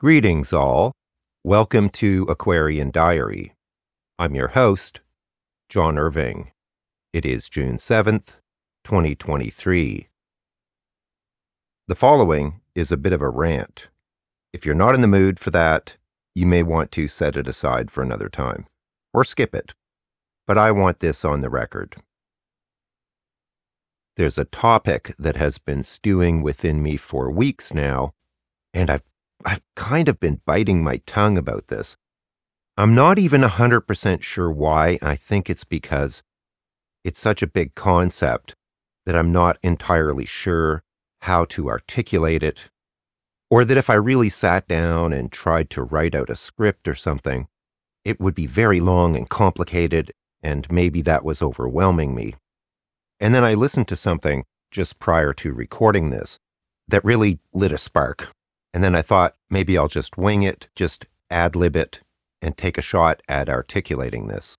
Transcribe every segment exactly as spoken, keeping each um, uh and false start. Greetings all. Welcome to Aquarian Diary. I'm your host, John Irving. It is June seventh, twenty twenty-three. The following is a bit of a rant. If you're not in the mood for that, you may want to set it aside for another time, or skip it. But I want this on the record. There's a topic that has been stewing within me for weeks now, and I've I've kind of been biting my tongue about this. I'm not even one hundred percent sure why. I think it's because it's such a big concept that I'm not entirely sure how to articulate it, or that if I really sat down and tried to write out a script or something, it would be very long and complicated, and maybe that was overwhelming me. And then I listened to something just prior to recording this that really lit a spark. And then I thought, maybe I'll just wing it, just ad-lib it, and take a shot at articulating this.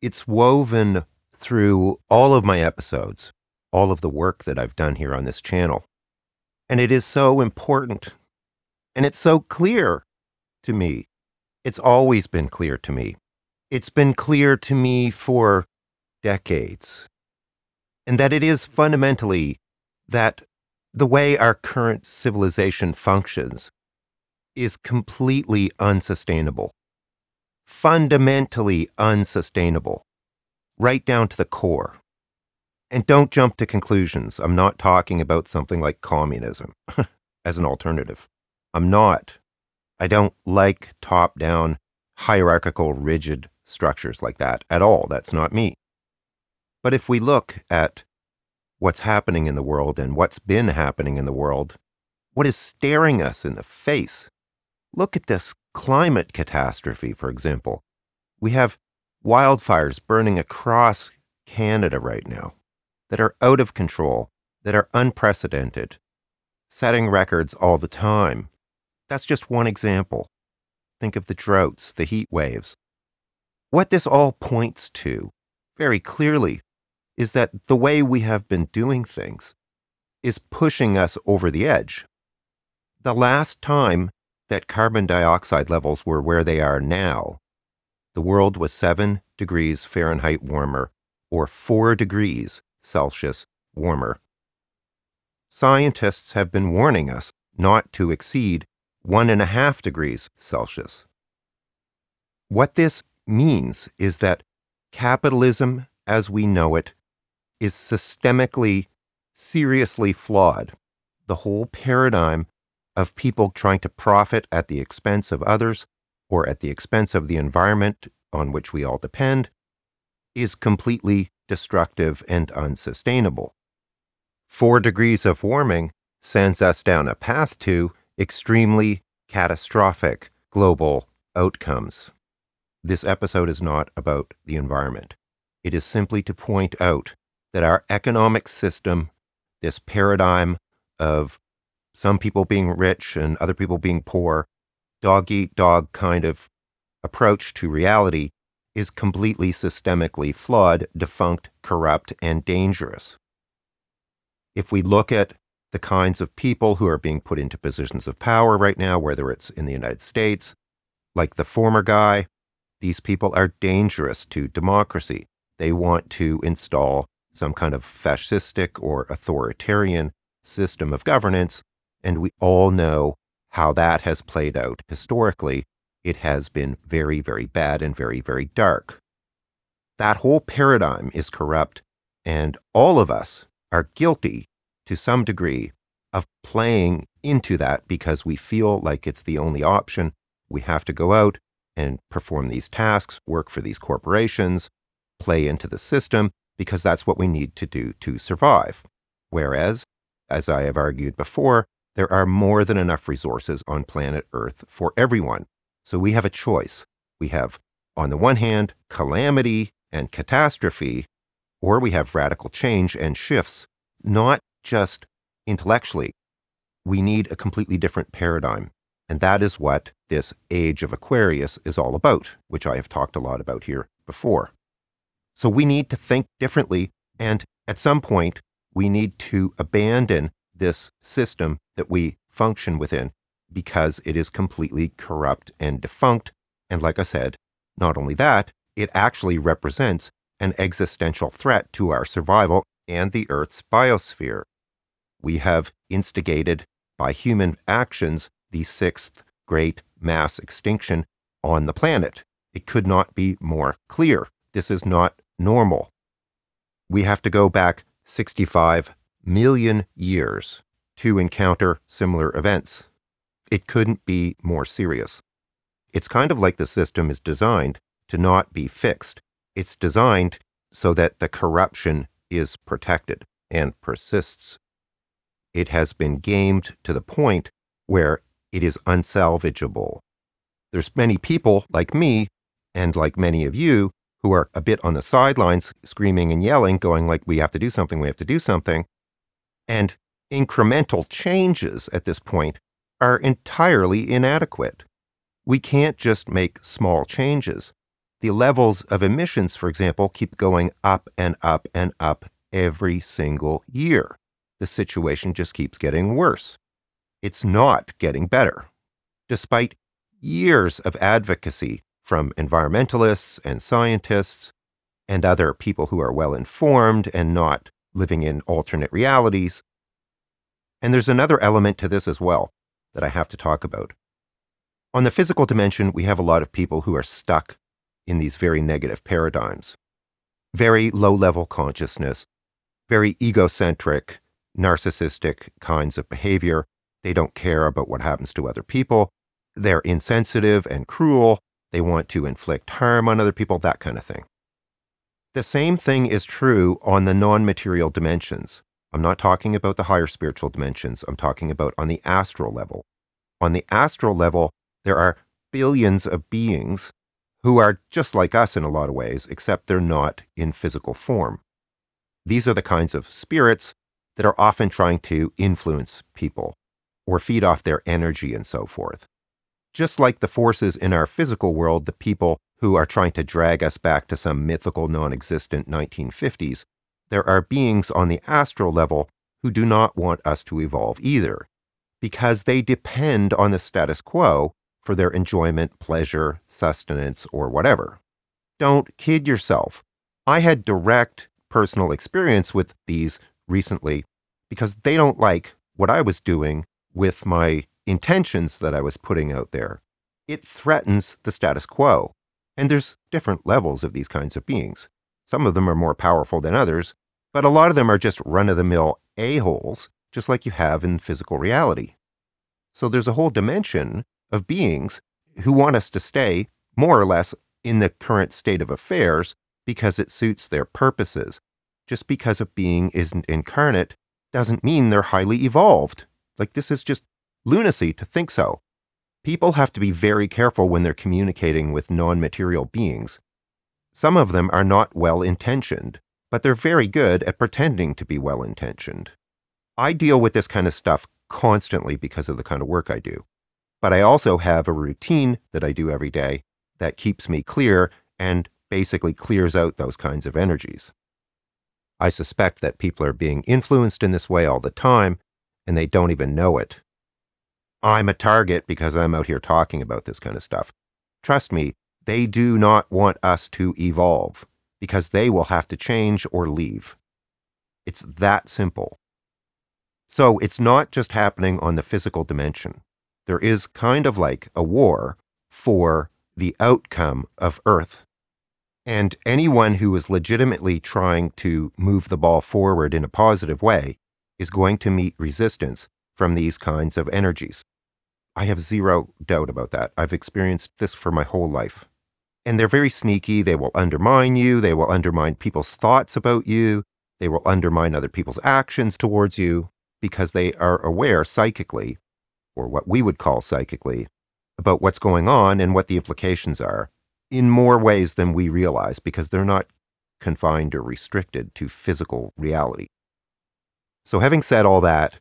It's woven through all of my episodes, all of the work that I've done here on this channel. And it is so important. And it's so clear to me. It's always been clear to me. It's been clear to me for decades. And that it is fundamentally that the way our current civilization functions is completely unsustainable, fundamentally unsustainable, right down to the core. And don't jump to conclusions. I'm not talking about something like communism as an alternative. I'm not. I don't like top-down, hierarchical, rigid structures like that at all. That's not me. But if we look at what's happening in the world and what's been happening in the world, what is staring us in the face? Look at this climate catastrophe, for example. We have wildfires burning across Canada right now that are out of control, that are unprecedented, setting records all the time. That's just one example. Think of the droughts, the heat waves. What this all points to very clearly is that the way we have been doing things is pushing us over the edge. The last time that carbon dioxide levels were where they are now, the world was seven degrees Fahrenheit warmer, or four degrees Celsius warmer. Scientists have been warning us not to exceed one and a half degrees Celsius. What this means is that capitalism, as we know it, is systemically, seriously flawed. The whole paradigm of people trying to profit at the expense of others or at the expense of the environment on which we all depend is completely destructive and unsustainable. Four degrees of warming sends us down a path to extremely catastrophic global outcomes. This episode is not about the environment. It is simply to point out that our economic system, this paradigm of some people being rich and other people being poor, dog-eat-dog kind of approach to reality, is completely systemically flawed, defunct, corrupt, and dangerous. If we look at the kinds of people who are being put into positions of power right now, whether it's in the United States, like the former guy, these people are dangerous to democracy. They want to install some kind of fascistic or authoritarian system of governance, and we all know how that has played out historically. It has been very, very bad and very, very dark. That whole paradigm is corrupt, and all of us are guilty to some degree of playing into that because we feel like it's the only option. We have to go out and perform these tasks, work for these corporations, play into the system, because that's what we need to do to survive. Whereas, as I have argued before, there are more than enough resources on planet Earth for everyone. So we have a choice. We have, on the one hand, calamity and catastrophe, or we have radical change and shifts, not just intellectually. We need a completely different paradigm. And that is what this Age of Aquarius is all about, which I have talked a lot about here before. So we need to think differently, and at some point, we need to abandon this system that we function within because it is completely corrupt and defunct. And like I said, not only that, it actually represents an existential threat to our survival and the Earth's biosphere. We have instigated, by human actions, the sixth great mass extinction on the planet. It could not be more clear. This is not normal. We have to go back sixty-five million years to encounter similar events. It couldn't be more serious. It's kind of like the system is designed to not be fixed. It's designed so that the corruption is protected and persists. It has been gamed to the point where it is unsalvageable. There's many people like me and like many of you who are a bit on the sidelines screaming and yelling, going like, we have to do something, we have to do something. And incremental changes at this point are entirely inadequate. We can't just make small changes. The levels of emissions, for example, keep going up and up and up every single year. The situation just keeps getting worse. It's not getting better. Despite years of advocacy from environmentalists and scientists and other people who are well informed and not living in alternate realities. And there's another element to this as well that I have to talk about. On the physical dimension, we have a lot of people who are stuck in these very negative paradigms. Very low-level consciousness, very egocentric, narcissistic kinds of behavior. They don't care about what happens to other people. They're insensitive and cruel. They want to inflict harm on other people, that kind of thing. The same thing is true on the non-material dimensions. I'm not talking about the higher spiritual dimensions. I'm talking about on the astral level. On the astral level, there are billions of beings who are just like us in a lot of ways, except they're not in physical form. These are the kinds of spirits that are often trying to influence people or feed off their energy and so forth. Just like the forces in our physical world, the people who are trying to drag us back to some mythical, non-existent nineteen fifties, there are beings on the astral level who do not want us to evolve either, because they depend on the status quo for their enjoyment, pleasure, sustenance, or whatever. Don't kid yourself. I had direct personal experience with these recently because they don't like what I was doing with my intentions that I was putting out there. It threatens the status quo. And there's different levels of these kinds of beings. Some of them are more powerful than others, but a lot of them are just run-of-the-mill a-holes, just like you have in physical reality. So there's a whole dimension of beings who want us to stay more or less in the current state of affairs because it suits their purposes. Just because a being isn't incarnate doesn't mean they're highly evolved. Like, this is just lunacy to think so. People have to be very careful when they're communicating with non-material beings. Some of them are not well-intentioned, but they're very good at pretending to be well-intentioned. I deal with this kind of stuff constantly because of the kind of work I do. But I also have a routine that I do every day that keeps me clear and basically clears out those kinds of energies. I suspect that people are being influenced in this way all the time, and they don't even know it. I'm a target because I'm out here talking about this kind of stuff. Trust me, they do not want us to evolve because they will have to change or leave. It's that simple. So it's not just happening on the physical dimension. There is kind of like a war for the outcome of Earth. And anyone who is legitimately trying to move the ball forward in a positive way is going to meet resistance from these kinds of energies. I have zero doubt about that. I've experienced this for my whole life. And they're very sneaky. They will undermine you. They will undermine people's thoughts about you. They will undermine other people's actions towards you because they are aware psychically, or what we would call psychically, about what's going on and what the implications are in more ways than we realize because they're not confined or restricted to physical reality. So having said all that,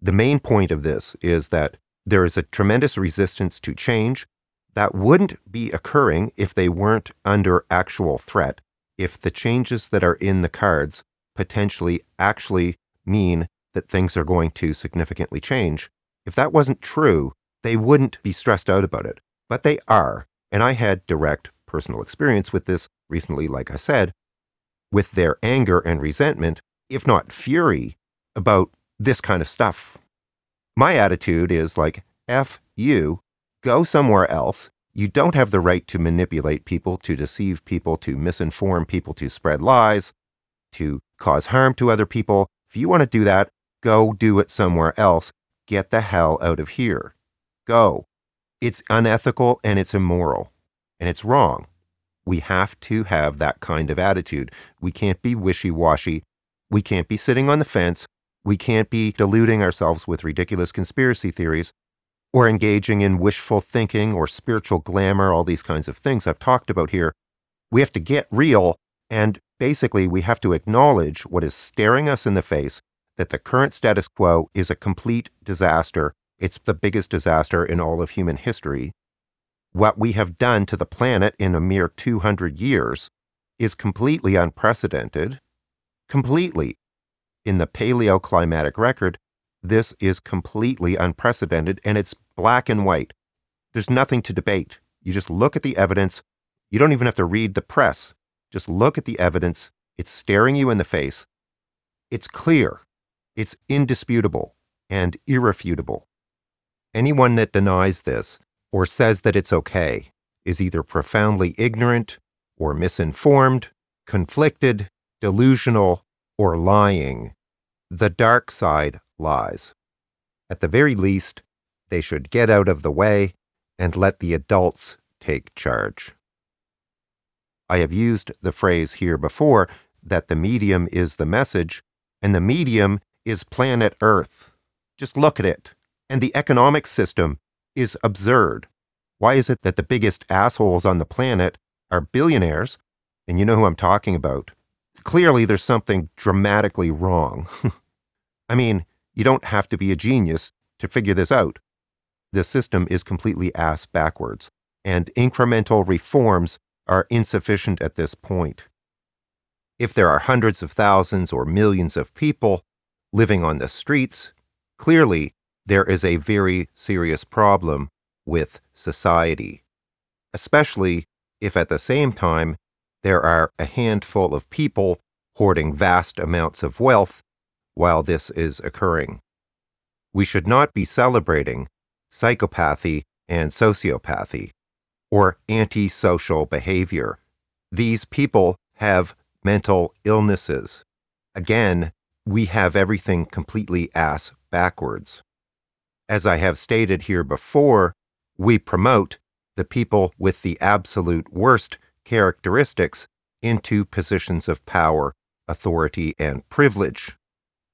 the main point of this is that there is a tremendous resistance to change that wouldn't be occurring if they weren't under actual threat, if the changes that are in the cards potentially actually mean that things are going to significantly change. If that wasn't true, they wouldn't be stressed out about it. But they are. And I had direct personal experience with this recently, like I said, with their anger and resentment, if not fury, about this kind of stuff. My attitude is like, F you, go somewhere else. You don't have the right to manipulate people, to deceive people, to misinform people, to spread lies, to cause harm to other people. If you want to do that, go do it somewhere else. Get the hell out of here. Go. It's unethical and it's immoral and it's wrong. We have to have that kind of attitude. We can't be wishy-washy. We can't be sitting on the fence. We can't be deluding ourselves with ridiculous conspiracy theories or engaging in wishful thinking or spiritual glamour, all these kinds of things I've talked about here. We have to get real, and basically we have to acknowledge what is staring us in the face, that the current status quo is a complete disaster. It's the biggest disaster in all of human history. What we have done to the planet in a mere two hundred years is completely unprecedented. Completely. In the paleoclimatic record, this is completely unprecedented, and it's black and white. There's nothing to debate. You just look at the evidence. You don't even have to read the press. Just look at the evidence. It's staring you in the face. It's clear. It's indisputable and irrefutable. Anyone that denies this or says that it's okay is either profoundly ignorant or misinformed, conflicted, delusional, or lying. The dark side lies. At the very least, they should get out of the way and let the adults take charge. I have used the phrase here before that the medium is the message, and the medium is planet Earth. Just look at it. And the economic system is absurd. Why is it that the biggest assholes on the planet are billionaires? And you know who I'm talking about. Clearly, there's something dramatically wrong. I mean, you don't have to be a genius to figure this out. This system is completely ass backwards, and incremental reforms are insufficient at this point. If there are hundreds of thousands or millions of people living on the streets, clearly there is a very serious problem with society, especially if at the same time there are a handful of people hoarding vast amounts of wealth while this is occurring. We should not be celebrating psychopathy and sociopathy or antisocial behavior. These people have mental illnesses. Again, we have everything completely ass backwards. As I have stated here before, we promote the people with the absolute worst characteristics into positions of power, authority, and privilege.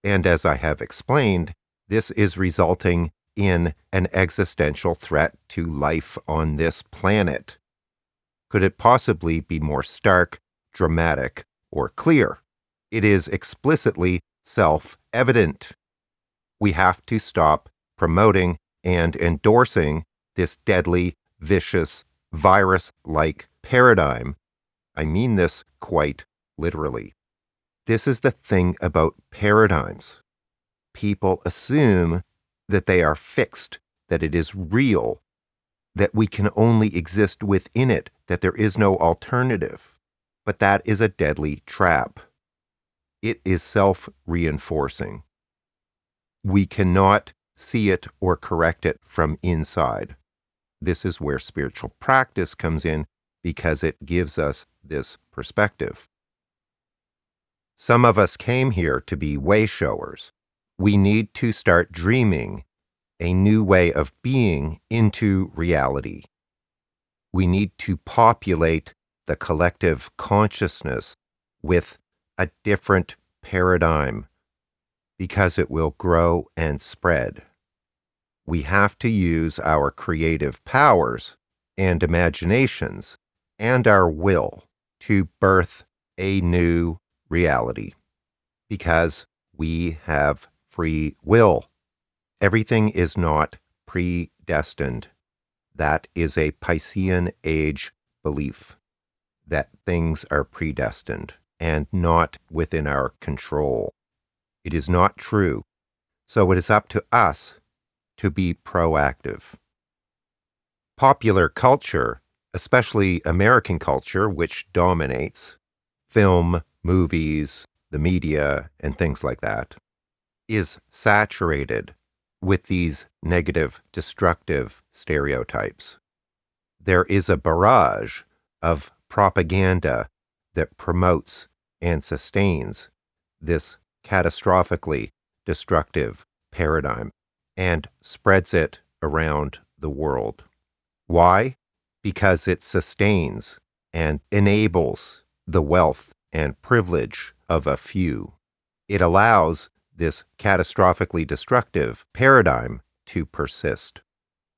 And as I have explained, this is resulting in an existential threat to life on this planet. Could it possibly be more stark, dramatic, or clear? It is explicitly self-evident. We have to stop promoting and endorsing this deadly, vicious, virus-like paradigm. I mean this quite literally. This is the thing about paradigms. People assume that they are fixed, that it is real, that we can only exist within it, that there is no alternative. But that is a deadly trap. It is self-reinforcing. We cannot see it or correct it from inside. This is where spiritual practice comes in, because it gives us this perspective. Some of us came here to be way showers. We need to start dreaming a new way of being into reality. We need to populate the collective consciousness with a different paradigm, because it will grow and spread. We have to use our creative powers and imaginations and our will to birth a new reality, because we have free will. Everything is not predestined. That is a Piscean age belief, that things are predestined and not within our control. It is not true. So it is up to us to be proactive, popular culture, especially American culture, which dominates film, movies, the media, and things like that, is saturated with these negative, destructive stereotypes. There is a barrage of propaganda that promotes and sustains this catastrophically destructive paradigm and spreads it around the world. Why? Because it sustains and enables the wealth and privilege of a few. It allows this catastrophically destructive paradigm to persist.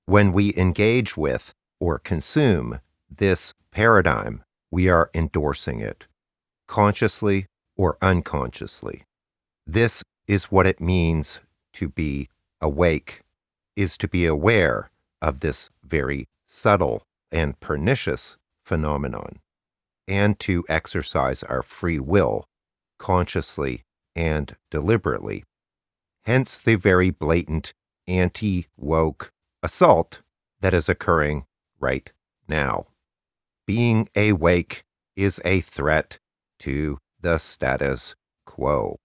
When we engage with or consume this paradigm, we are endorsing it, consciously or unconsciously. This is what it means to be awake, is to be aware of this very subtle and pernicious phenomenon, and to exercise our free will consciously and deliberately. Hence the very blatant anti-woke assault that is occurring right now. Being awake is a threat to the status quo.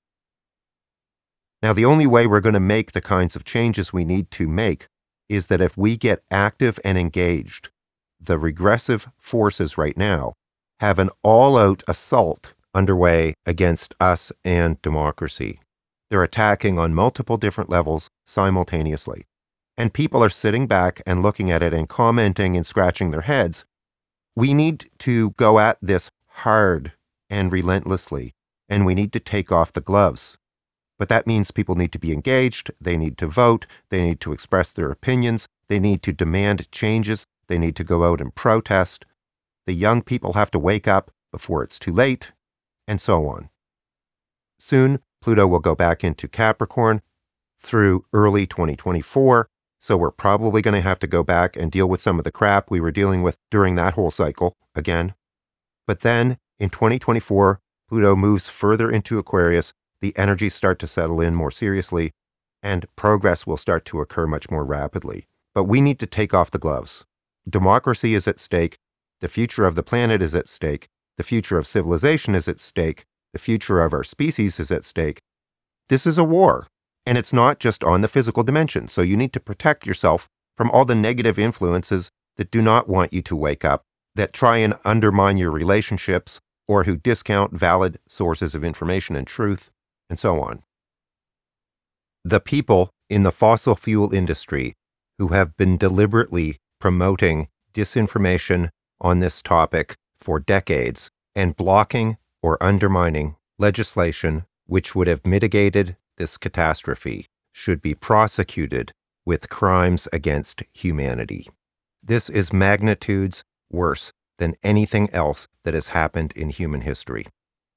Now, the only way we're going to make the kinds of changes we need to make is that if we get active and engaged, the regressive forces right now have an all-out assault underway against us and democracy. They're attacking on multiple different levels simultaneously. And people are sitting back and looking at it and commenting and scratching their heads. We need to go at this hard and relentlessly, and we need to take off the gloves. But that means people need to be engaged, they need to vote, they need to express their opinions, they need to demand changes, they need to go out and protest. The young people have to wake up before it's too late, and so on. Soon, Pluto will go back into Capricorn through early twenty twenty-four, so we're probably going to have to go back and deal with some of the crap we were dealing with during that whole cycle again. But then, in twenty twenty-four, Pluto moves further into Aquarius, the energies start to settle in more seriously, and progress will start to occur much more rapidly. But we need to take off the gloves. Democracy is at stake. The future of the planet is at stake. The future of civilization is at stake. The future of our species is at stake. This is a war, and it's not just on the physical dimension. So you need to protect yourself from all the negative influences that do not want you to wake up, that try and undermine your relationships, or who discount valid sources of information and truth, and so on. The people in the fossil fuel industry who have been deliberately promoting disinformation on this topic for decades and blocking or undermining legislation which would have mitigated this catastrophe should be prosecuted with crimes against humanity. This is magnitudes worse than anything else that has happened in human history.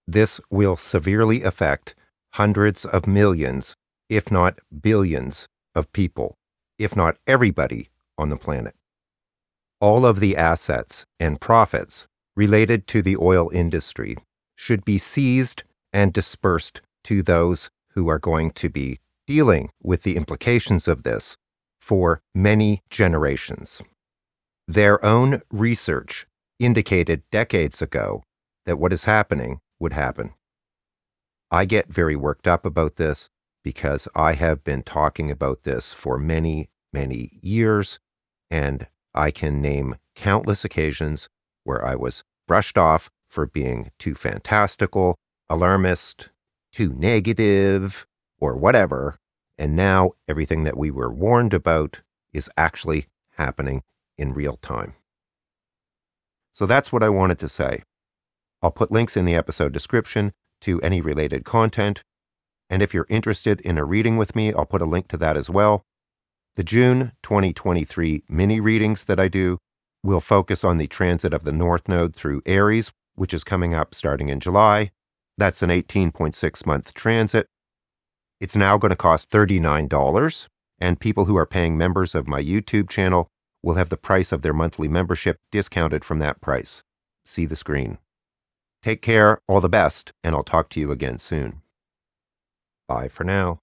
This will severely affect hundreds of millions, if not billions, of people, if not everybody on the planet. All of the assets and profits related to the oil industry should be seized and dispersed to those who are going to be dealing with the implications of this for many generations. Their own research indicated decades ago that what is happening would happen. I get very worked up about this because I have been talking about this for many, many years, and I can name countless occasions where I was brushed off for being too fantastical, alarmist, too negative, or whatever, and now everything that we were warned about is actually happening in real time. So that's what I wanted to say. I'll put links in the episode description to any related content. And if you're interested in a reading with me, I'll put a link to that as well. The June twenty twenty-three mini readings that I do will focus on the transit of the North Node through Aries, which is coming up starting in July. That's an eighteen point six month transit. It's now going to cost thirty-nine dollars, and people who are paying members of my YouTube channel will have the price of their monthly membership discounted from that price. See the screen. Take care, all the best, and I'll talk to you again soon. Bye for now.